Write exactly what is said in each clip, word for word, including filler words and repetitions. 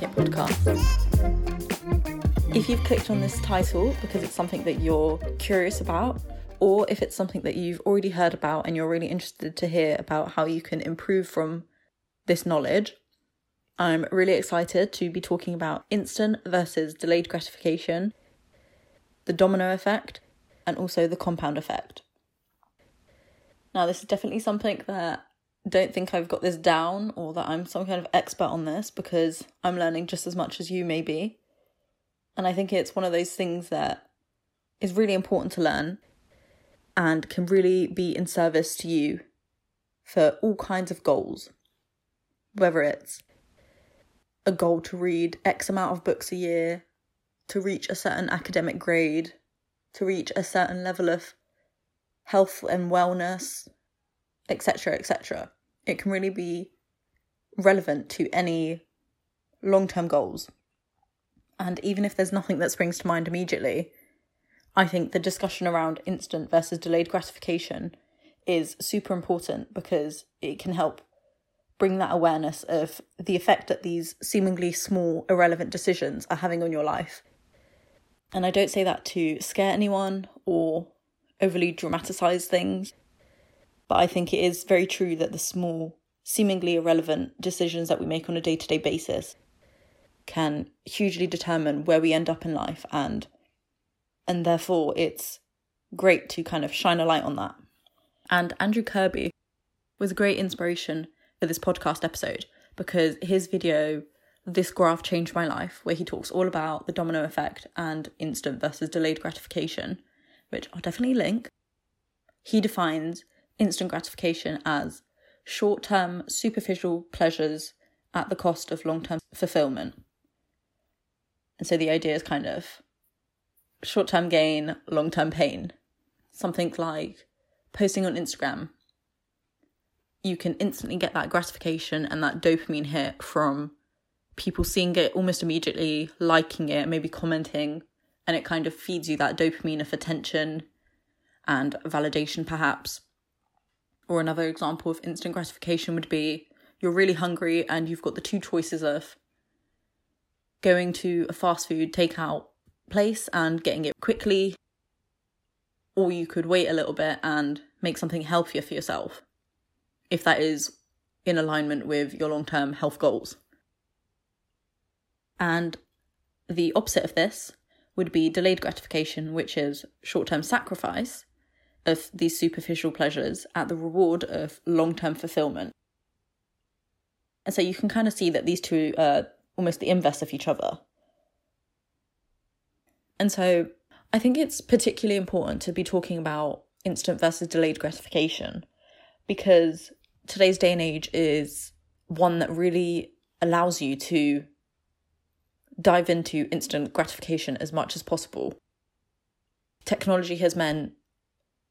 Media Podcast. If you've clicked on this title because it's something that you're curious about, or if it's something that you've already heard about and you're really interested to hear about how you can improve from this knowledge, I'm really excited to be talking about instant versus delayed gratification, the domino effect, and also the compound effect. Now, this is definitely something that I don't think I've got this down, or that I'm some kind of expert on this, because I'm learning just as much as you may be. And I think it's one of those things that is really important to learn and can really be in service to you for all kinds of goals, whether it's a goal to read X amount of books a year, to reach a certain academic grade, to reach a certain level of health and wellness, etc, et cetera. It can really be relevant to any long-term goals. And even if there's nothing that springs to mind immediately, I think the discussion around instant versus delayed gratification is super important, because it can help bring that awareness of the effect that these seemingly small, irrelevant decisions are having on your life. And I don't say that to scare anyone or overly dramatise things, but I think it is very true that the small, seemingly irrelevant decisions that we make on a day-to-day basis can hugely determine where we end up in life, and and therefore it's great to kind of shine a light on that. And Andrew Kirby was a great inspiration for this podcast episode, because his video, This Graph Changed My Life, where he talks all about the domino effect and instant versus delayed gratification, which I'll definitely link, he defines instant gratification as short-term superficial pleasures at the cost of long-term fulfillment. And so the idea is kind of short-term gain, long-term pain. Something like posting on Instagram. You can instantly get that gratification and that dopamine hit from people seeing it almost immediately, liking it, maybe commenting, and it kind of feeds you that dopamine of attention and validation, perhaps. Or another example of instant gratification would be you're really hungry and you've got the two choices of going to a fast food takeout place and getting it quickly, or you could wait a little bit and make something healthier for yourself, if that is in alignment with your long-term health goals. And the opposite of this would be delayed gratification, which is short-term sacrifice of these superficial pleasures at the reward of long-term fulfillment. And so you can kind of see that these two are almost the inverse of each other. And so I think it's particularly important to be talking about instant versus delayed gratification, because today's day and age is one that really allows you to dive into instant gratification as much as possible. Technology has meant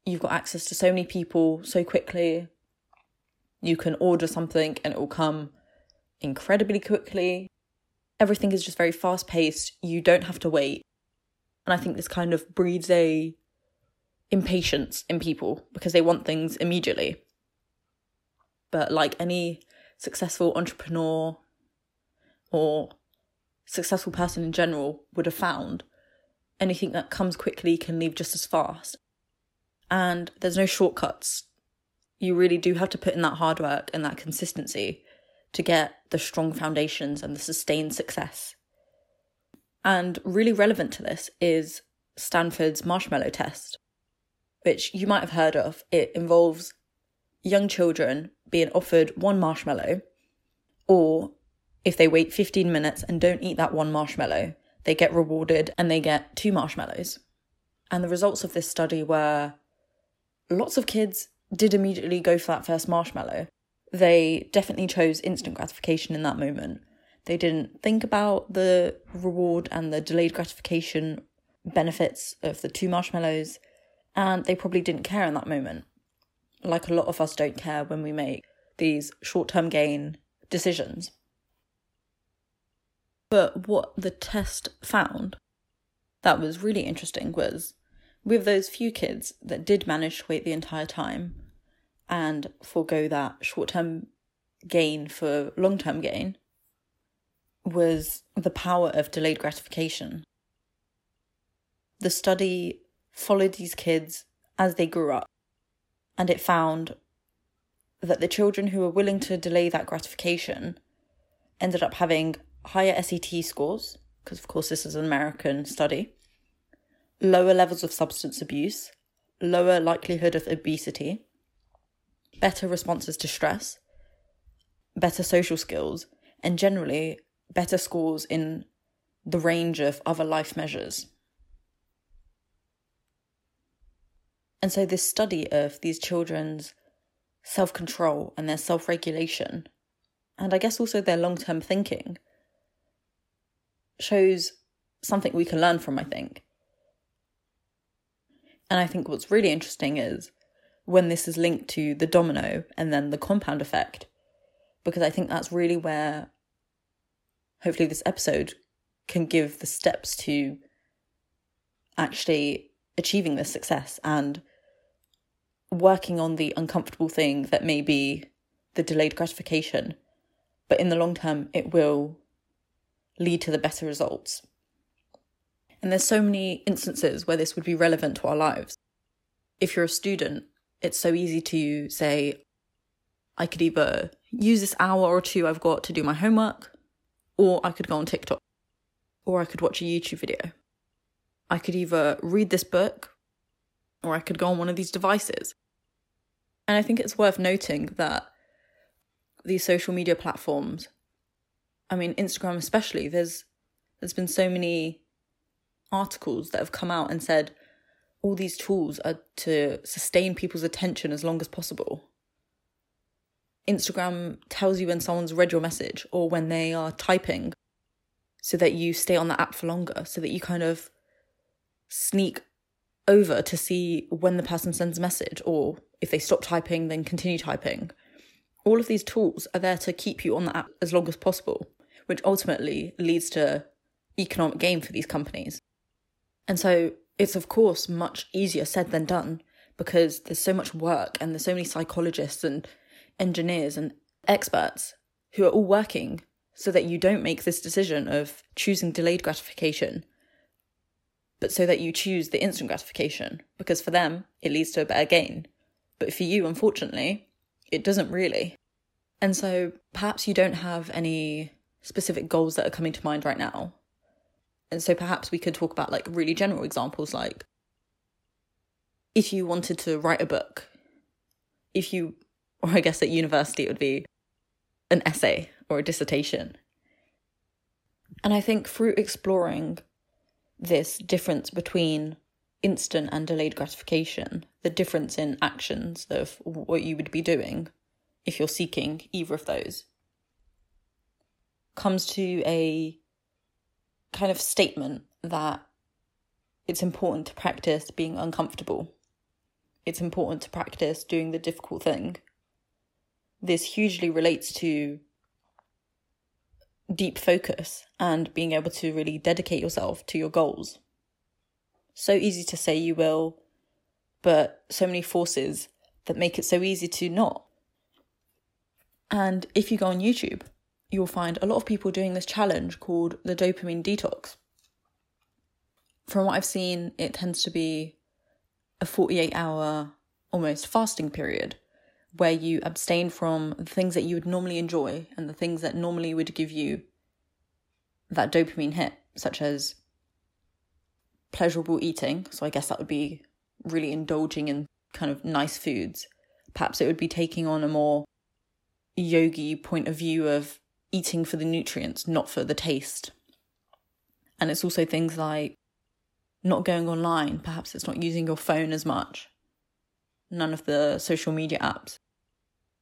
you've got access to so many people so quickly. You can order something and it will come incredibly quickly. Everything is just very fast-paced. You don't have to wait. And I think this kind of breeds a impatience in people, because they want things immediately. But like any successful entrepreneur or successful person in general would have found, anything that comes quickly can leave just as fast. And there's no shortcuts. You really do have to put in that hard work and that consistency to get the strong foundations and the sustained success. And really relevant to this is Stanford's marshmallow test, which you might have heard of. It involves young children being offered one marshmallow, or if they wait fifteen minutes and don't eat that one marshmallow, they get rewarded and they get two marshmallows. And the results of this study were lots of kids did immediately go for that first marshmallow. They definitely chose instant gratification in that moment. They didn't think about the reward and the delayed gratification benefits of the two marshmallows, and they probably didn't care in that moment. Like a lot of us don't care when we make these short-term gain decisions. But what the test found that was really interesting was with those few kids that did manage to wait the entire time and forego that short-term gain for long-term gain, was the power of delayed gratification. The study followed these kids as they grew up, and it found that the children who were willing to delay that gratification ended up having higher S A T scores, because of course this is an American study, lower levels of substance abuse, lower likelihood of obesity, better responses to stress, better social skills, and generally better scores in the range of other life measures. And so this study of these children's self-control and their self-regulation, and I guess also their long-term thinking, shows something we can learn from, I think. And I think what's really interesting is when this is linked to the domino and then the compound effect, because I think that's really where hopefully this episode can give the steps to actually achieving this success and working on the uncomfortable thing that may be the delayed gratification, but in the long term it will lead to the better results. And there's so many instances where this would be relevant to our lives. If you're a student, it's so easy to say, I could either use this hour or two I've got to do my homework, or I could go on TikTok, or I could watch a YouTube video. I could either read this book, or I could go on one of these devices. And I think it's worth noting that these social media platforms, I mean, Instagram especially, there's there's been so many articles that have come out and said all these tools are to sustain people's attention as long as possible. Instagram tells you when someone's read your message or when they are typing so that you stay on the app for longer, so that you kind of sneak over to see when the person sends a message, or if they stop typing, then continue typing. All of these tools are there to keep you on the app as long as possible, which ultimately leads to economic gain for these companies. And so it's of course much easier said than done, because there's so much work and there's so many psychologists and engineers and experts who are all working so that you don't make this decision of choosing delayed gratification, but so that you choose the instant gratification, because for them it leads to a better gain. But for you, unfortunately, it doesn't really. And so perhaps you don't have any specific goals that are coming to mind right now. And so perhaps we could talk about like really general examples, like if you wanted to write a book, if you, or I guess at university it would be an essay or a dissertation. And I think through exploring this difference between instant and delayed gratification, the difference in actions of what you would be doing if you're seeking either of those, comes to a kind of statement that it's important to practice being uncomfortable. It's important to practice doing the difficult thing. This hugely relates to deep focus and being able to really dedicate yourself to your goals. So easy to say you will, but so many forces that make it so easy to not. And if you go on YouTube, you'll find a lot of people doing this challenge called the dopamine detox. From what I've seen, it tends to be a forty-eight hour almost fasting period where you abstain from the things that you would normally enjoy and the things that normally would give you that dopamine hit, such as pleasurable eating. So I guess that would be really indulging in kind of nice foods. Perhaps it would be taking on a more yogi point of view of eating for the nutrients, not for the taste. And it's also things like not going online. Perhaps it's not using your phone as much. None of the social media apps.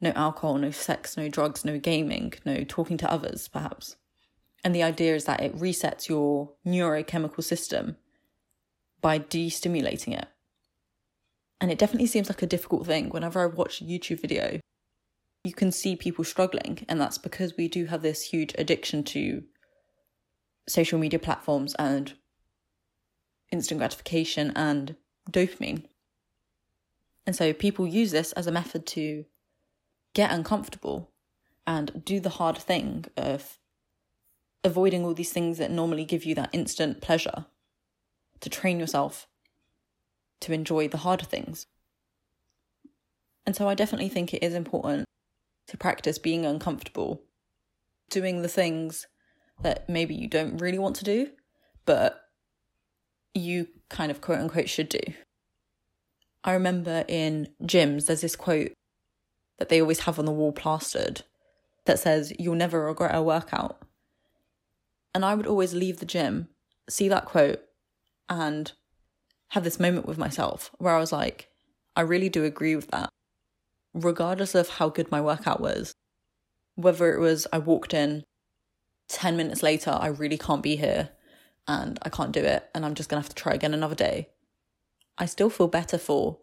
No alcohol, no sex, no drugs, no gaming, no talking to others, perhaps. And the idea is that it resets your neurochemical system by de-stimulating it. And it definitely seems like a difficult thing. Whenever I watch a YouTube video, you can see people struggling, and that's because we do have this huge addiction to social media platforms and instant gratification and dopamine. And so people use this as a method to get uncomfortable and do the hard thing of avoiding all these things that normally give you that instant pleasure, to train yourself to enjoy the harder things. And so I definitely think it is important to practice being uncomfortable, doing the things that maybe you don't really want to do, but you kind of quote unquote should do. I remember in gyms, there's this quote that they always have on the wall plastered that says, "You'll never regret a workout." And I would always leave the gym, see that quote, and have this moment with myself where I was like, I really do agree with that. Regardless of how good my workout was, whether it was I walked in, ten minutes later, I really can't be here and I can't do it and I'm just going to have to try again another day, I still feel better for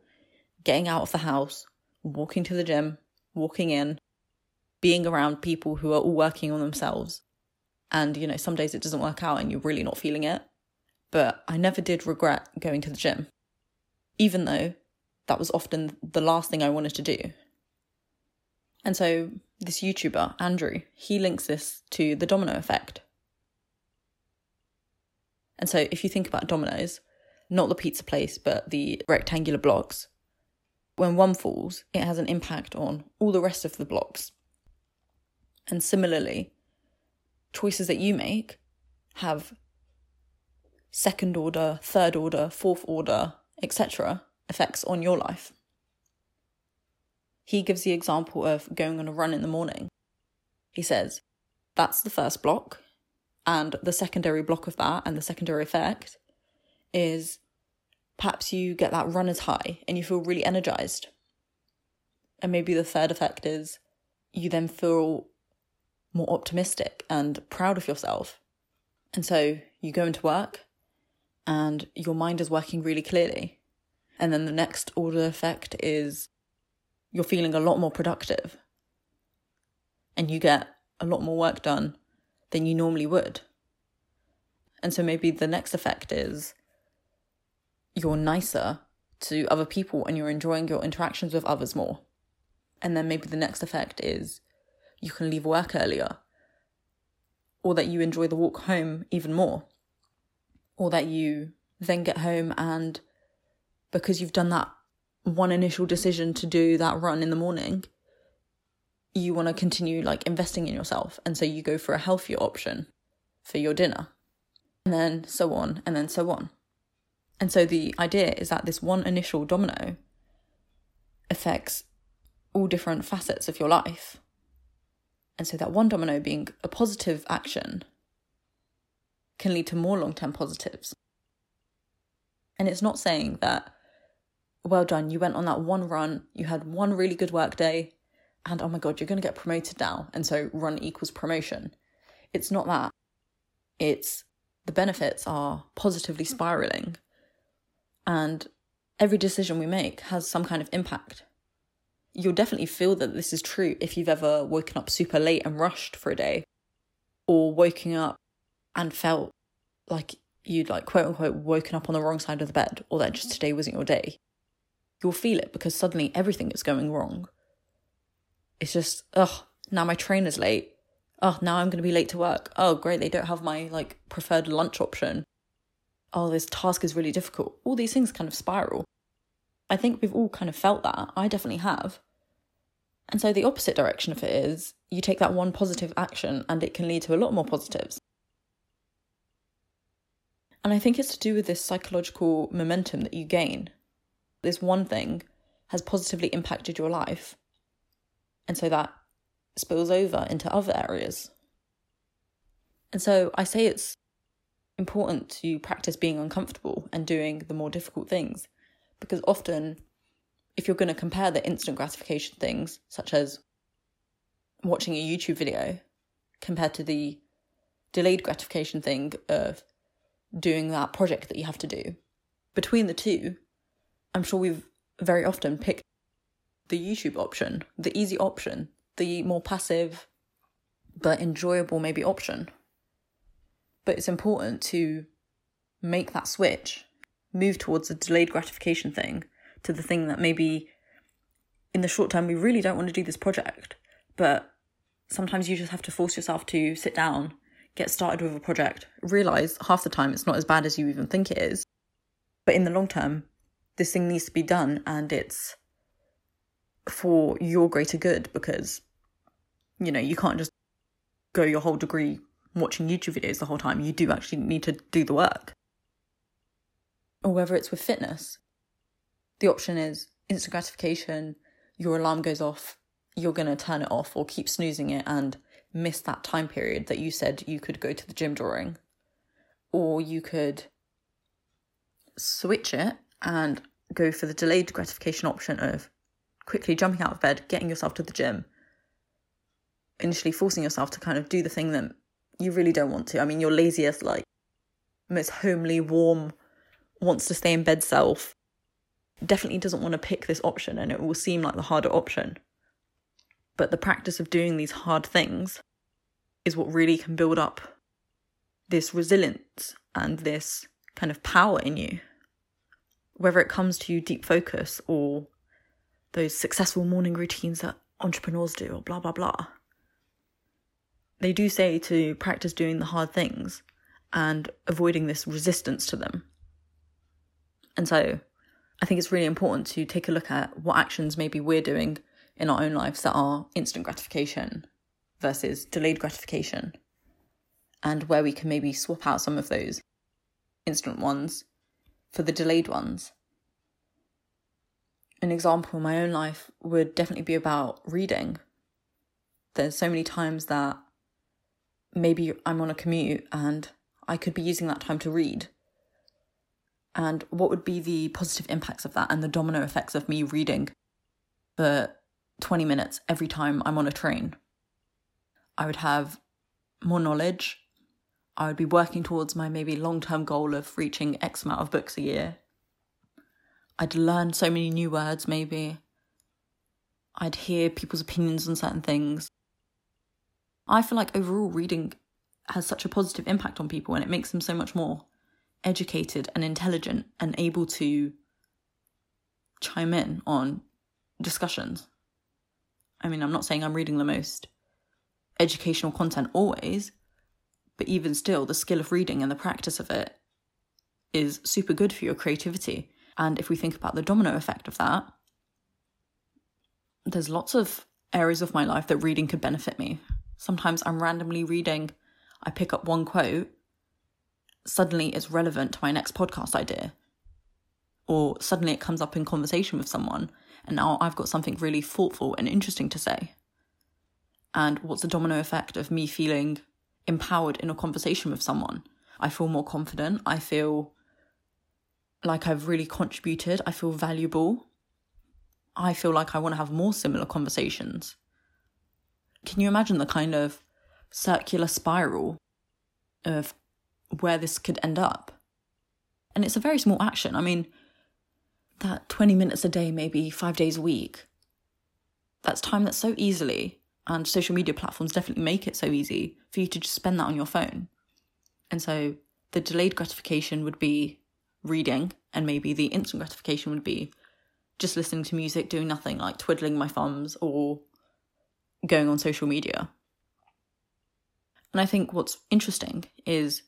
getting out of the house, walking to the gym, walking in, being around people who are all working on themselves. And, you know, some days it doesn't work out and you're really not feeling it. But I never did regret going to the gym, even though that was often the last thing I wanted to do. And so this YouTuber, Andrew, he links this to the domino effect. And so if you think about dominoes, not the pizza place, but the rectangular blocks, when one falls, it has an impact on all the rest of the blocks. And similarly, choices that you make have second order, third order, fourth order, et cetera effects on your life. He gives the example of going on a run in the morning. He says, that's the first block, and the secondary block of that and the secondary effect is perhaps you get that runner's high and you feel really energized. And maybe the third effect is you then feel more optimistic and proud of yourself. And so you go into work and your mind is working really clearly. And then the next order effect is you're feeling a lot more productive and you get a lot more work done than you normally would. And so maybe the next effect is you're nicer to other people and you're enjoying your interactions with others more. And then maybe the next effect is you can leave work earlier, or that you enjoy the walk home even more, or that you then get home and because you've done that one initial decision to do that run in the morning, you want to continue like investing in yourself. And so you go for a healthier option for your dinner, and then so on, and then so on. And so the idea is that this one initial domino affects all different facets of your life. And so that one domino being a positive action can lead to more long-term positives. And it's not saying that, well done, you went on that one run, you had one really good work day, and oh my God, you're going to get promoted now, and so run equals promotion. It's not that. It's the benefits are positively spiraling, and every decision we make has some kind of impact. You'll definitely feel that this is true if you've ever woken up super late and rushed for a day, or woken up and felt like you'd like quote unquote woken up on the wrong side of the bed, or that just today wasn't your day. You'll feel it because suddenly everything is going wrong. It's just, oh, now my train is late. Oh, now I'm going to be late to work. Oh, great, they don't have my like preferred lunch option. Oh, this task is really difficult. All these things kind of spiral. I think we've all kind of felt that. I definitely have. And so the opposite direction of it is you take that one positive action and it can lead to a lot more positives. And I think it's to do with this psychological momentum that you gain. This one thing has positively impacted your life. And so that spills over into other areas. And so I say it's important to practice being uncomfortable and doing the more difficult things, because often if you're going to compare the instant gratification things, such as watching a YouTube video, compared to the delayed gratification thing of doing that project that you have to do, between the two, I'm sure we've very often picked the YouTube option, the easy option, the more passive but enjoyable maybe option. But it's important to make that switch, move towards the delayed gratification thing, to the thing that maybe in the short term we really don't want to do this project, but sometimes you just have to force yourself to sit down, get started with a project, realise half the time it's not as bad as you even think it is. But in the long term, this thing needs to be done, and it's for your greater good, because, you know, you can't just go your whole degree watching YouTube videos the whole time. You do actually need to do the work. Or whether it's with fitness, the option is instant gratification. Your alarm goes off, you're going to turn it off or keep snoozing it and miss that time period that you said you could go to the gym during. Or you could switch it and go for the delayed gratification option of quickly jumping out of bed, getting yourself to the gym, initially forcing yourself to kind of do the thing that you really don't want to. I mean, your laziest, like, most homely, warm, wants to stay in bed self definitely doesn't want to pick this option, and it will seem like the harder option. But the practice of doing these hard things is what really can build up this resilience and this kind of power in you. Whether it comes to deep focus or those successful morning routines that entrepreneurs do or blah, blah, blah. They do say to practice doing the hard things and avoiding this resistance to them. And so I think it's really important to take a look at what actions maybe we're doing in our own lives that are instant gratification versus delayed gratification, and where we can maybe swap out some of those instant ones for the delayed ones. An example in my own life would definitely be about reading. There's so many times that maybe I'm on a commute and I could be using that time to read. And what would be the positive impacts of that and the domino effects of me reading for twenty minutes every time I'm on a train? I would have more knowledge. I would be working towards my maybe long-term goal of reaching X amount of books a year. I'd learn so many new words, maybe. I'd hear people's opinions on certain things. I feel like overall reading has such a positive impact on people, and it makes them so much more educated and intelligent and able to chime in on discussions. I mean, I'm not saying I'm reading the most educational content always, but even still, the skill of reading and the practice of it is super good for your creativity. And if we think about the domino effect of that, there's lots of areas of my life that reading could benefit me. Sometimes I'm randomly reading, I pick up one quote, suddenly it's relevant to my next podcast idea. Or suddenly it comes up in conversation with someone, and now I've got something really thoughtful and interesting to say. And what's the domino effect of me feeling empowered in a conversation with someone? I feel more confident, I feel like I've really contributed, I feel valuable. I feel like I want to have more similar conversations. Can you imagine the kind of circular spiral of where this could end up? And it's a very small action. I mean, that twenty minutes a day, maybe five days a week, that's time that's so easily, and social media platforms definitely make it so easy for you to just spend that on your phone. And so the delayed gratification would be reading, and maybe the instant gratification would be just listening to music, doing nothing, like twiddling my thumbs or going on social media. And I think what's interesting is,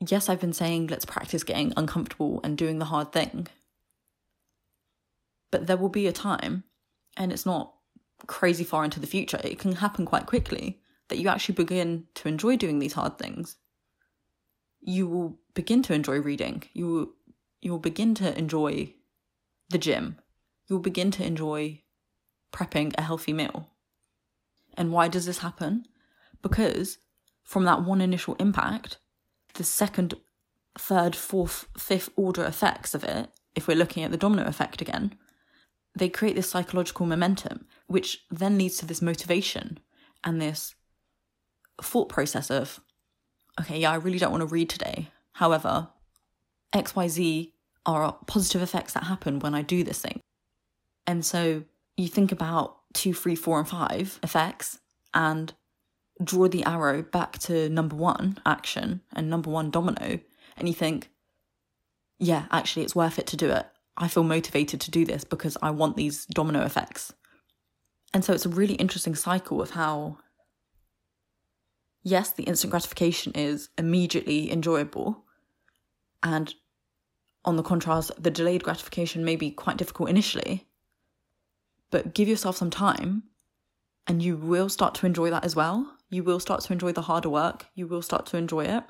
yes, I've been saying let's practice getting uncomfortable and doing the hard thing. But there will be a time, and it's not crazy far into the future, it can happen quite quickly, that you actually begin to enjoy doing these hard things. You will begin to enjoy reading. You will, you will begin to enjoy the gym. You'll begin to enjoy prepping a healthy meal. And why does this happen? Because from that one initial impact, the second, third, fourth, fifth order effects of it, if we're looking at the domino effect again, they create this psychological momentum, which then leads to this motivation and this thought process of, okay, yeah, I really don't want to read today. However, X Y Z are positive effects that happen when I do this thing. And so you think about two, three, four, and five effects and draw the arrow back to number one action and number one domino, and you think, yeah, actually it's worth it to do it. I feel motivated to do this because I want these domino effects. And so it's a really interesting cycle of how yes, the instant gratification is immediately enjoyable, and on the contrast, the delayed gratification may be quite difficult initially, but give yourself some time and you will start to enjoy that as well. You will start to enjoy the harder work. You will start to enjoy it.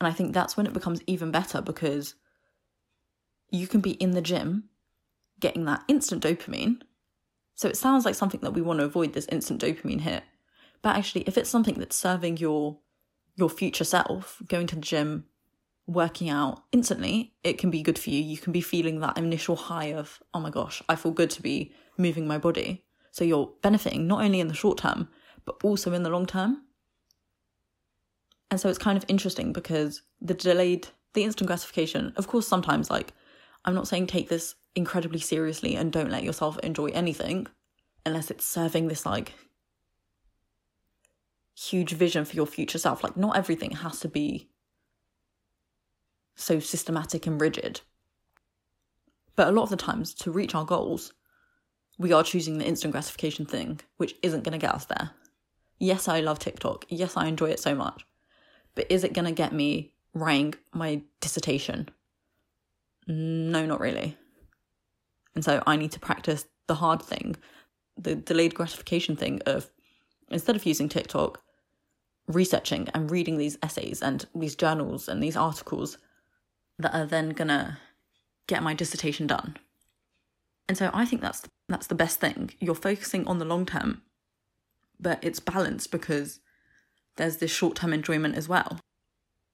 And I think that's when it becomes even better, because you can be in the gym getting that instant dopamine. So it sounds like something that we want to avoid, this instant dopamine hit. But actually, if it's something that's serving your your future self, going to the gym, working out instantly, it can be good for you. You can be feeling that initial high of, oh my gosh, I feel good to be moving my body. So you're benefiting not only in the short term, but also in the long term. And so it's kind of interesting, because the delayed, the instant gratification, of course, sometimes, like, I'm not saying take this incredibly seriously and don't let yourself enjoy anything unless it's serving this like huge vision for your future self. Like, not everything has to be so systematic and rigid. But a lot of the times, to reach our goals, we are choosing the instant gratification thing, which isn't going to get us there. Yes, I love TikTok. Yes, I enjoy it so much. But is it going to get me writing my dissertation? No, not really. And so I need to practice the hard thing, the delayed gratification thing of, instead of using TikTok, researching and reading these essays and these journals and these articles that are then going to get my dissertation done. And so I think that's that's the best thing. You're focusing on the long term, but it's balanced because there's this short-term enjoyment as well.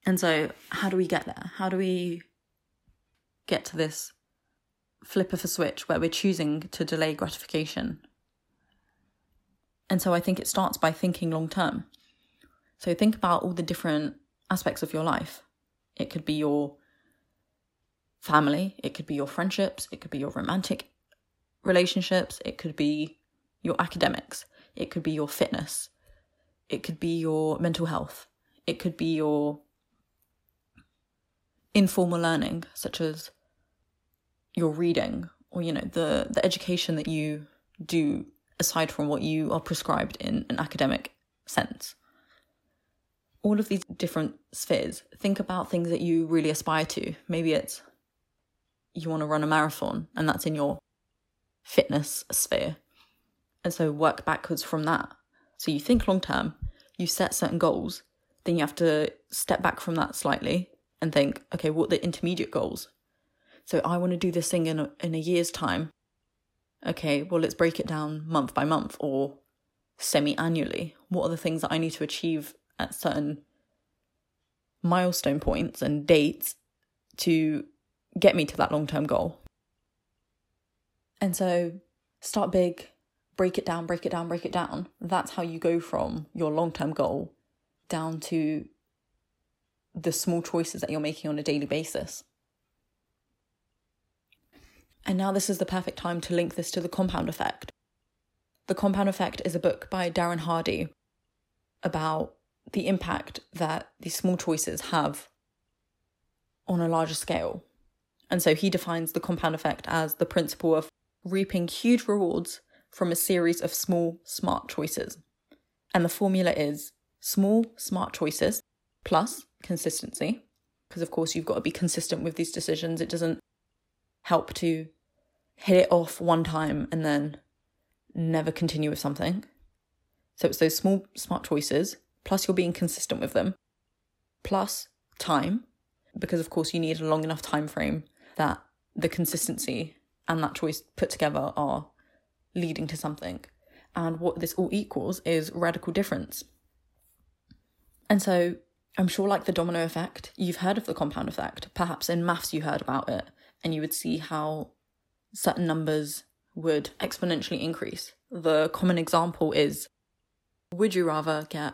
And so how do we get there? How do we get to this flip of a switch where we're choosing to delay gratification? And so I think it starts by thinking long-term. So think about all the different aspects of your life. It could be your family, it could be your friendships, it could be your romantic relationships, it could be your academics, it could be your fitness, it could be your mental health, it could be your informal learning, such as your reading, or, you know, the, the education that you do aside from what you are prescribed in an academic sense. All of these different spheres, think about things that you really aspire to. Maybe it's you want to run a marathon, and that's in your fitness sphere. And so work backwards from that. So you think long term, you set certain goals, then you have to step back from that slightly and think, okay, what are the intermediate goals? So I want to do this thing in a, in a year's time. Okay, well, let's break it down month by month or semi-annually. What are the things that I need to achieve at certain milestone points and dates to get me to that long-term goal? And so start big, break it down, break it down, break it down. That's how you go from your long-term goal down to the small choices that you're making on a daily basis. And now this is the perfect time to link this to the compound effect. The Compound Effect is a book by Darren Hardy about the impact that these small choices have on a larger scale. And so he defines the compound effect as the principle of reaping huge rewards from a series of small, smart choices. And the formula is small, smart choices plus consistency, because of course you've got to be consistent with these decisions. It doesn't help to hit it off one time and then never continue with something. So it's those small, smart choices, plus you're being consistent with them, plus time, because of course you need a long enough time frame that the consistency and that choice put together are leading to something. And what this all equals is radical difference. And so I'm sure, like the domino effect, you've heard of the compound effect. Perhaps in maths you heard about it, and you would see how certain numbers would exponentially increase. The common example is, would you rather get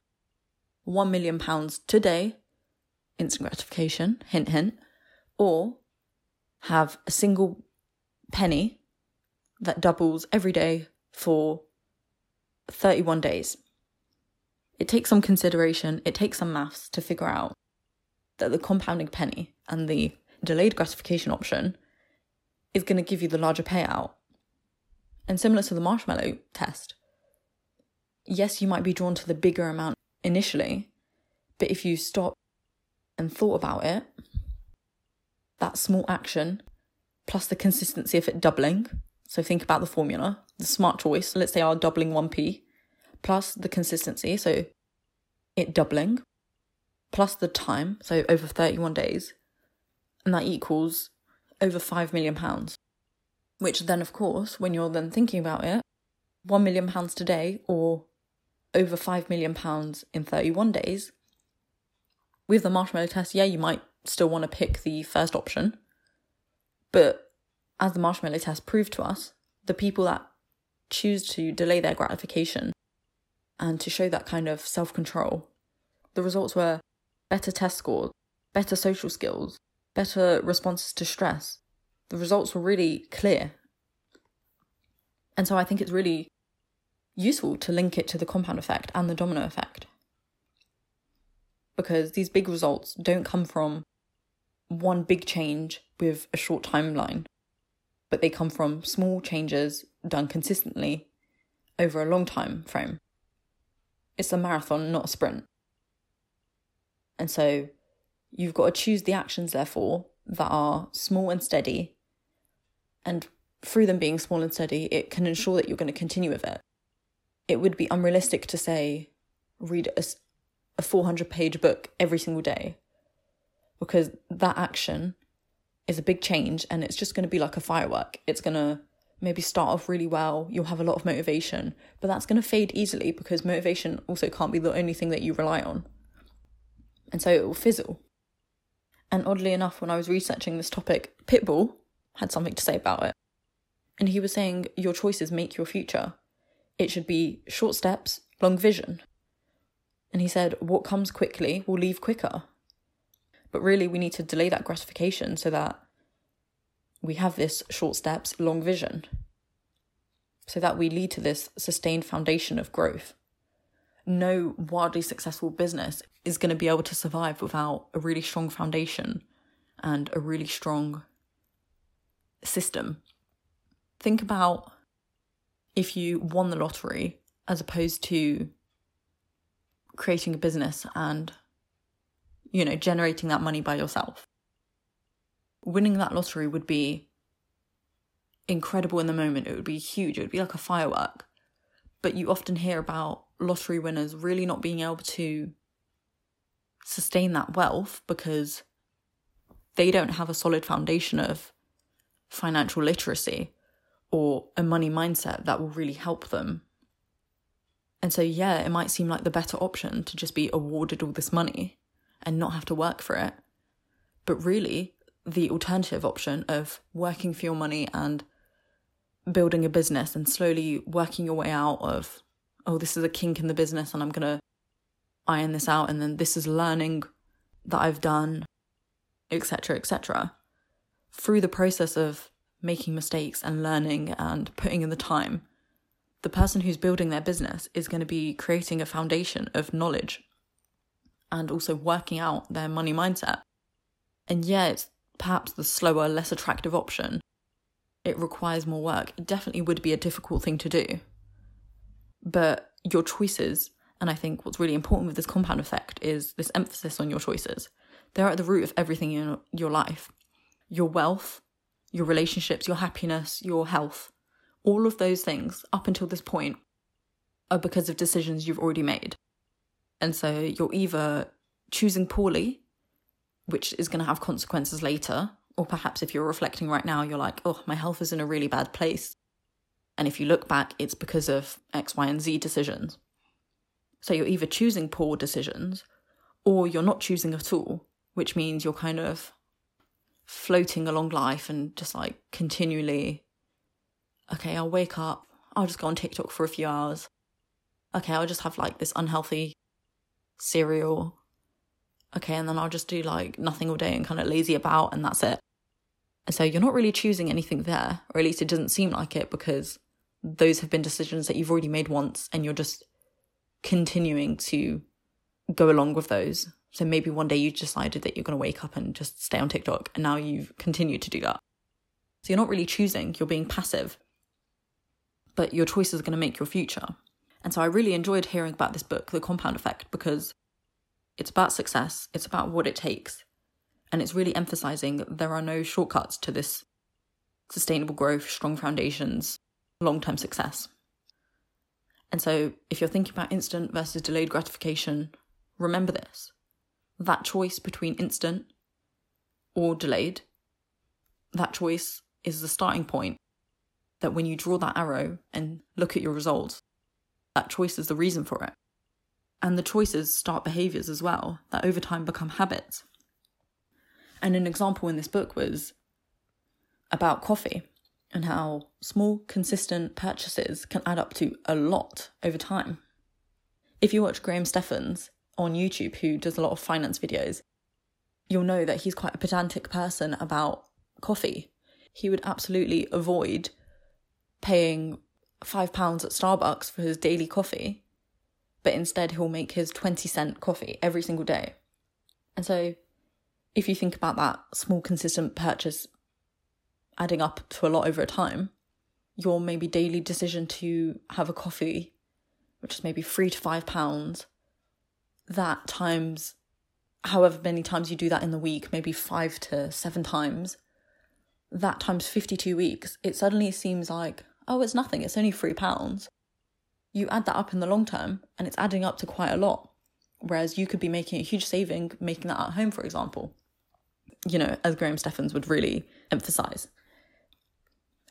one million pounds today, instant gratification, hint, hint, or have a single penny that doubles every day for thirty-one days. It takes some consideration, it takes some maths to figure out that the compounding penny and the delayed gratification option is going to give you the larger payout. And similar to the marshmallow test, yes, you might be drawn to the bigger amount initially, but if you stop and thought about it, that small action plus the consistency of it doubling, so think about the formula, the smart choice, let's say I'll doubling one p, plus the consistency, so it doubling, plus the time, so over thirty-one days, and that equals over five million pounds, which then of course, when you're then thinking about it, one million pounds today or over five million pounds in thirty-one days, with the marshmallow test, yeah, you might still want to pick the first option, but as the marshmallow test proved to us, the people that choose to delay their gratification and to show that kind of self-control, the results were better test scores, better social skills, better responses to stress. The results were really clear. And so I think it's really useful to link it to the compound effect and the domino effect, because these big results don't come from one big change with a short timeline, but they come from small changes done consistently over a long time frame. It's a marathon, not a sprint. And so you've got to choose the actions, therefore, that are small and steady. And through them being small and steady, it can ensure that you're going to continue with it. It would be unrealistic to say, read a a four hundred page book every single day, because that action is a big change and it's just going to be like a firework. It's going to maybe start off really well, you'll have a lot of motivation, but that's going to fade easily because motivation also can't be the only thing that you rely on. And so it will fizzle. And oddly enough, when I was researching this topic, Pitbull had something to say about it. And he was saying, your choices make your future. It should be short steps, long vision. And he said, what comes quickly will leave quicker. But really, we need to delay that gratification so that we have this short steps, long vision, so that we lead to this sustained foundation of growth. No wildly successful business is going to be able to survive without a really strong foundation and a really strong system. Think about if you won the lottery as opposed to creating a business and, you know, generating that money by yourself. Winning that lottery would be incredible in the moment. It would be huge. It would be like a firework. But you often hear about lottery winners really not being able to sustain that wealth because they don't have a solid foundation of financial literacy or a money mindset that will really help them. And so, yeah, it might seem like the better option to just be awarded all this money and not have to work for it. But really, the alternative option of working for your money and building a business and slowly working your way out of, oh, this is a kink in the business and I'm going to iron this out, and then this is learning that I've done, et cetera, et cetera. Through the process of making mistakes and learning and putting in the time, the person who's building their business is going to be creating a foundation of knowledge and also working out their money mindset. And yeah, it's perhaps the slower, less attractive option. It requires more work. It definitely would be a difficult thing to do. But your choices, and I think what's really important with this compound effect is this emphasis on your choices. They're at the root of everything in your life. Your wealth, your relationships, your happiness, your health. All of those things up until this point are because of decisions you've already made. And so you're either choosing poorly, which is going to have consequences later, or perhaps if you're reflecting right now, you're like, oh, my health is in a really bad place. And if you look back, it's because of X, Y, and Z decisions. So you're either choosing poor decisions or you're not choosing at all, which means you're kind of floating along life and just like continually, okay, I'll wake up, I'll just go on TikTok for a few hours. Okay, I'll just have like this unhealthy cereal. Okay, and then I'll just do like nothing all day and kind of lazy about, and that's it. And so you're not really choosing anything there, or at least it doesn't seem like it, because those have been decisions that you've already made once and you're just continuing to go along with those. So maybe one day you decided that you're going to wake up and just stay on TikTok, and now you've continued to do that. So you're not really choosing, you're being passive. But your choices are going to make your future. And so I really enjoyed hearing about this book, The Compound Effect, because it's about success, it's about what it takes, and it's really emphasising that there are no shortcuts to this sustainable growth, strong foundations, long-term success. And so if you're thinking about instant versus delayed gratification, remember this. That choice between instant or delayed, that choice is the starting point, that when you draw that arrow and look at your results, that choice is the reason for it. And the choices start behaviours as well, that over time become habits. And an example in this book was about coffee and how small, consistent purchases can add up to a lot over time. If you watch Graham Stephens on YouTube, who does a lot of finance videos, you'll know that he's quite a pedantic person about coffee. He would absolutely avoid paying five pounds at Starbucks for his daily coffee, but instead he'll make his twenty cent coffee every single day. And so if you think about that small consistent purchase adding up to a lot over time, your maybe daily decision to have a coffee, which is maybe three to five pounds, that times however many times you do that in the week, maybe five to seven times, that times fifty-two weeks, it suddenly seems like, oh, it's nothing, it's only three pounds. You add that up in the long term and it's adding up to quite a lot. Whereas you could be making a huge saving, making that at home, for example. You know, as Graham Stephens would really emphasise.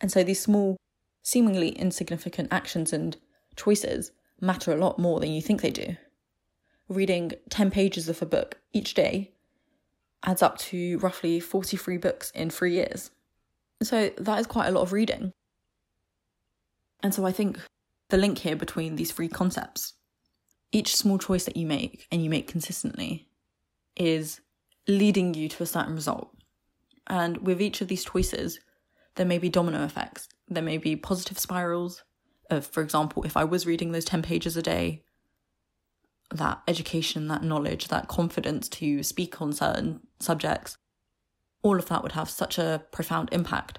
And so these small, seemingly insignificant actions and choices matter a lot more than you think they do. Reading ten pages of a book each day adds up to roughly forty-three books in three years. So that is quite a lot of reading. And so I think the link here between these three concepts, each small choice that you make and you make consistently is leading you to a certain result. And with each of these choices, there may be domino effects. There may be positive spirals of, for example, if I was reading those ten pages a day, that education, that knowledge, that confidence to speak on certain subjects, all of that would have such a profound impact.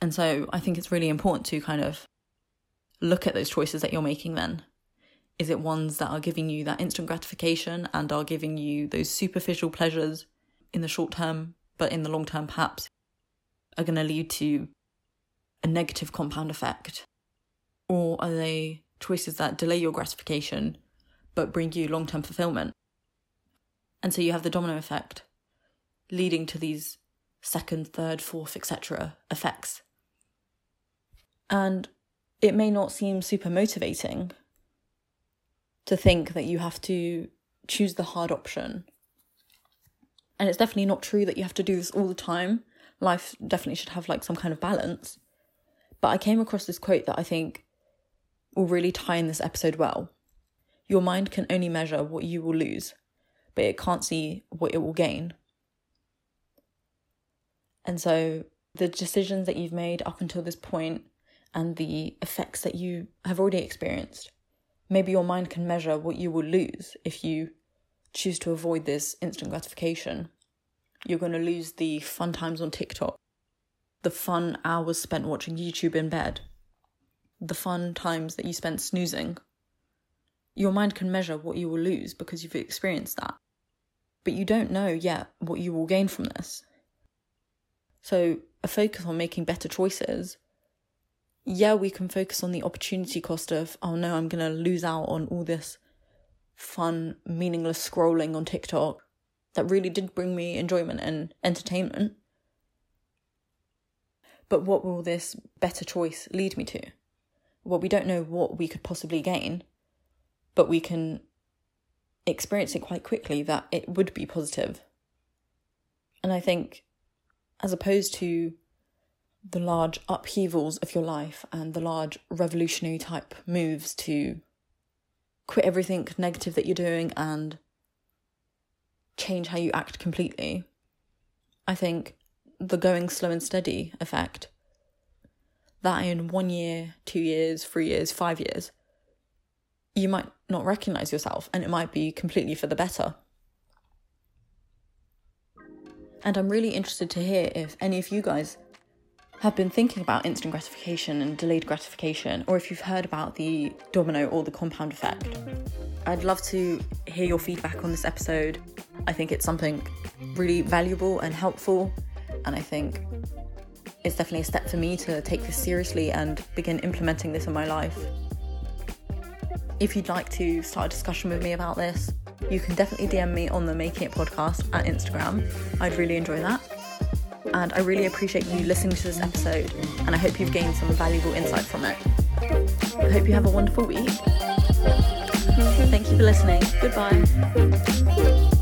And so I think it's really important to kind of look at those choices that you're making then. Is it ones that are giving you that instant gratification and are giving you those superficial pleasures in the short term, but in the long term perhaps are going to lead to a negative compound effect? Or are they choices that delay your gratification but bring you long-term fulfillment? And so you have the domino effect leading to these second, third, fourth, et cetera effects. And it may not seem super motivating to think that you have to choose the hard option. And it's definitely not true that you have to do this all the time. Life definitely should have like some kind of balance. But I came across this quote that I think will really tie in this episode well. Your mind can only measure what you will lose, but it can't see what it will gain. And so the decisions that you've made up until this point and the effects that you have already experienced, maybe your mind can measure what you will lose if you choose to avoid this instant gratification. You're going to lose the fun times on TikTok, the fun hours spent watching YouTube in bed, the fun times that you spent snoozing. Your mind can measure what you will lose because you've experienced that. But you don't know yet what you will gain from this. So a focus on making better choices. Yeah, we can focus on the opportunity cost of, oh no, I'm going to lose out on all this fun, meaningless scrolling on TikTok that really did bring me enjoyment and entertainment. But what will this better choice lead me to? Well, we don't know what we could possibly gain, but we can experience it quite quickly that it would be positive. And I think as opposed to the large upheavals of your life and the large revolutionary type moves to quit everything negative that you're doing and change how you act completely, I think the going slow and steady effect, that in one year, two years, three years, five years, you might not recognise yourself and it might be completely for the better. And I'm really interested to hear if any of you guys have been thinking about instant gratification and delayed gratification, or if you've heard about the domino or the compound effect. I'd love to hear your feedback on this episode. I think it's something really valuable and helpful, and I think it's definitely a step for me to take this seriously and begin implementing this in my life. If you'd like to start a discussion with me about this, you can definitely D M me on the Making It podcast at Instagram. I'd really enjoy that. And I really appreciate you listening to this episode, and I hope you've gained some valuable insight from it. I hope you have a wonderful week. Thank you for listening. Goodbye.